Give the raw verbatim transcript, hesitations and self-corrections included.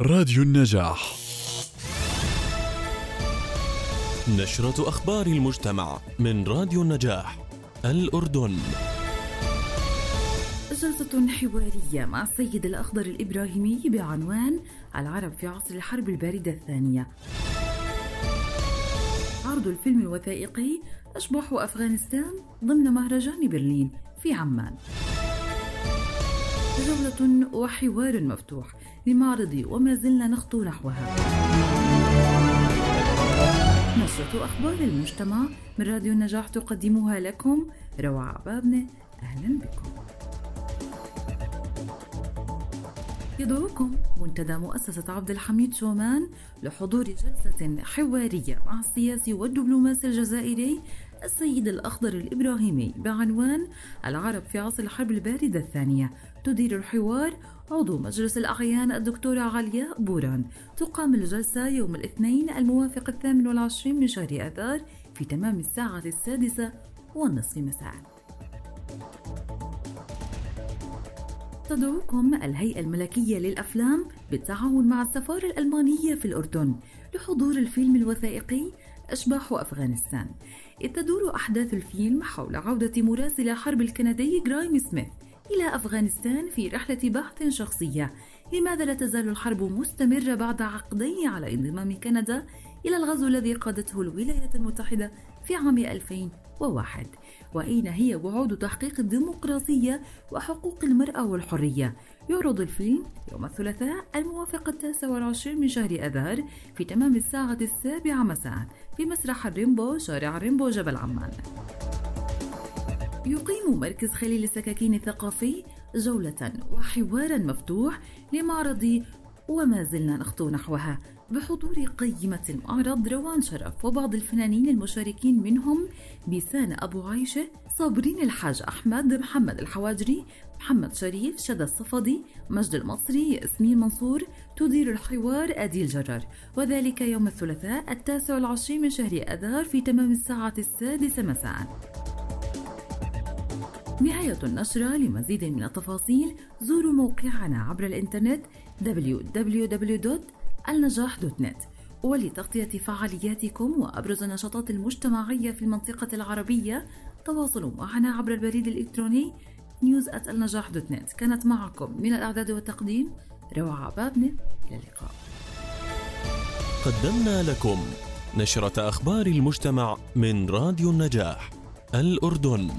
راديو النجاح، نشرة أخبار المجتمع من راديو النجاح. الأردن: جلسة حوارية مع السيد الأخضر الإبراهيمي بعنوان العرب في عصر الحرب الباردة الثانية. عرض الفيلم الوثائقي أشباح أفغانستان ضمن مهرجان برلين في عمان. جولة وحوار مفتوح لمعرض وما زلنا نخطو نحوها. نشرة أخبار المجتمع من راديو النجاح تقدمها لكم روعة عبابنة. أهلا بكم. يدعوكم منتدى مؤسسة عبد الحميد شومان لحضور جلسة حوارية مع السياسي والدبلوماسي الجزائري السيد الأخضر الإبراهيمي بعنوان العرب في عصر الحرب الباردة الثانية. تدير الحوار عضو مجلس الأعيان الدكتورة علياء بوران. تقام الجلسة يوم الاثنين الموافق الثامن والعشرين من شهر آذار في تمام الساعة السادسة والنصف مساءً. تدعوكم الهيئة الملكية للأفلام بالتعاون مع السفارة الألمانية في الأردن لحضور الفيلم الوثائقي أشباح أفغانستان، إذ تدور أحداث الفيلم حول عودة مراسل حرب الكندي غرايم سميث إلى أفغانستان في رحلة بحث شخصية. لماذا لا تزال الحرب مستمرة بعد عقدين على انضمام كندا إلى الغزو الذي قادته الولايات المتحدة في عام ألفين وواحد؟ وأين هي وعود تحقيق الديمقراطية وحقوق المرأة والحرية؟ يعرض الفيلم يوم الثلاثاء الموافق التاسع والعشرين من شهر آذار في تمام الساعة السابعة مساء في مسرح الريمبو شارع الريمبو جبل عمان. يقيم مركز خليل السكاكين الثقافي جولة وحوارا مفتوح لمعرض وما زلنا نخطو نحوها بحضور قيمة المعرض روان شرف وبعض الفنانين المشاركين منهم بيسان أبو عيشة، صابرين الحاج أحمد، محمد الحواجري، محمد شريف، شدا الصفدي، مجد المصري، ياسمين منصور. تدير الحوار أديل جرر، وذلك يوم الثلاثاء التاسع والعشرين من شهر آذار في تمام الساعة السادسة مساءً. نهاية النشرة. لمزيد من التفاصيل زوروا موقعنا عبر الإنترنت دبليو دبليو دبليو دوت النجاح دوت نت. ولتغطية فعالياتكم وأبرز النشاطات المجتمعية في المنطقة العربية تواصلوا معنا عبر البريد الإلكتروني news at النجاح دوت نت. كانت معكم من الإعداد والتقديم روعة عبابنة. إلى اللقاء. قدمنا لكم نشرة أخبار المجتمع من راديو النجاح الأردن.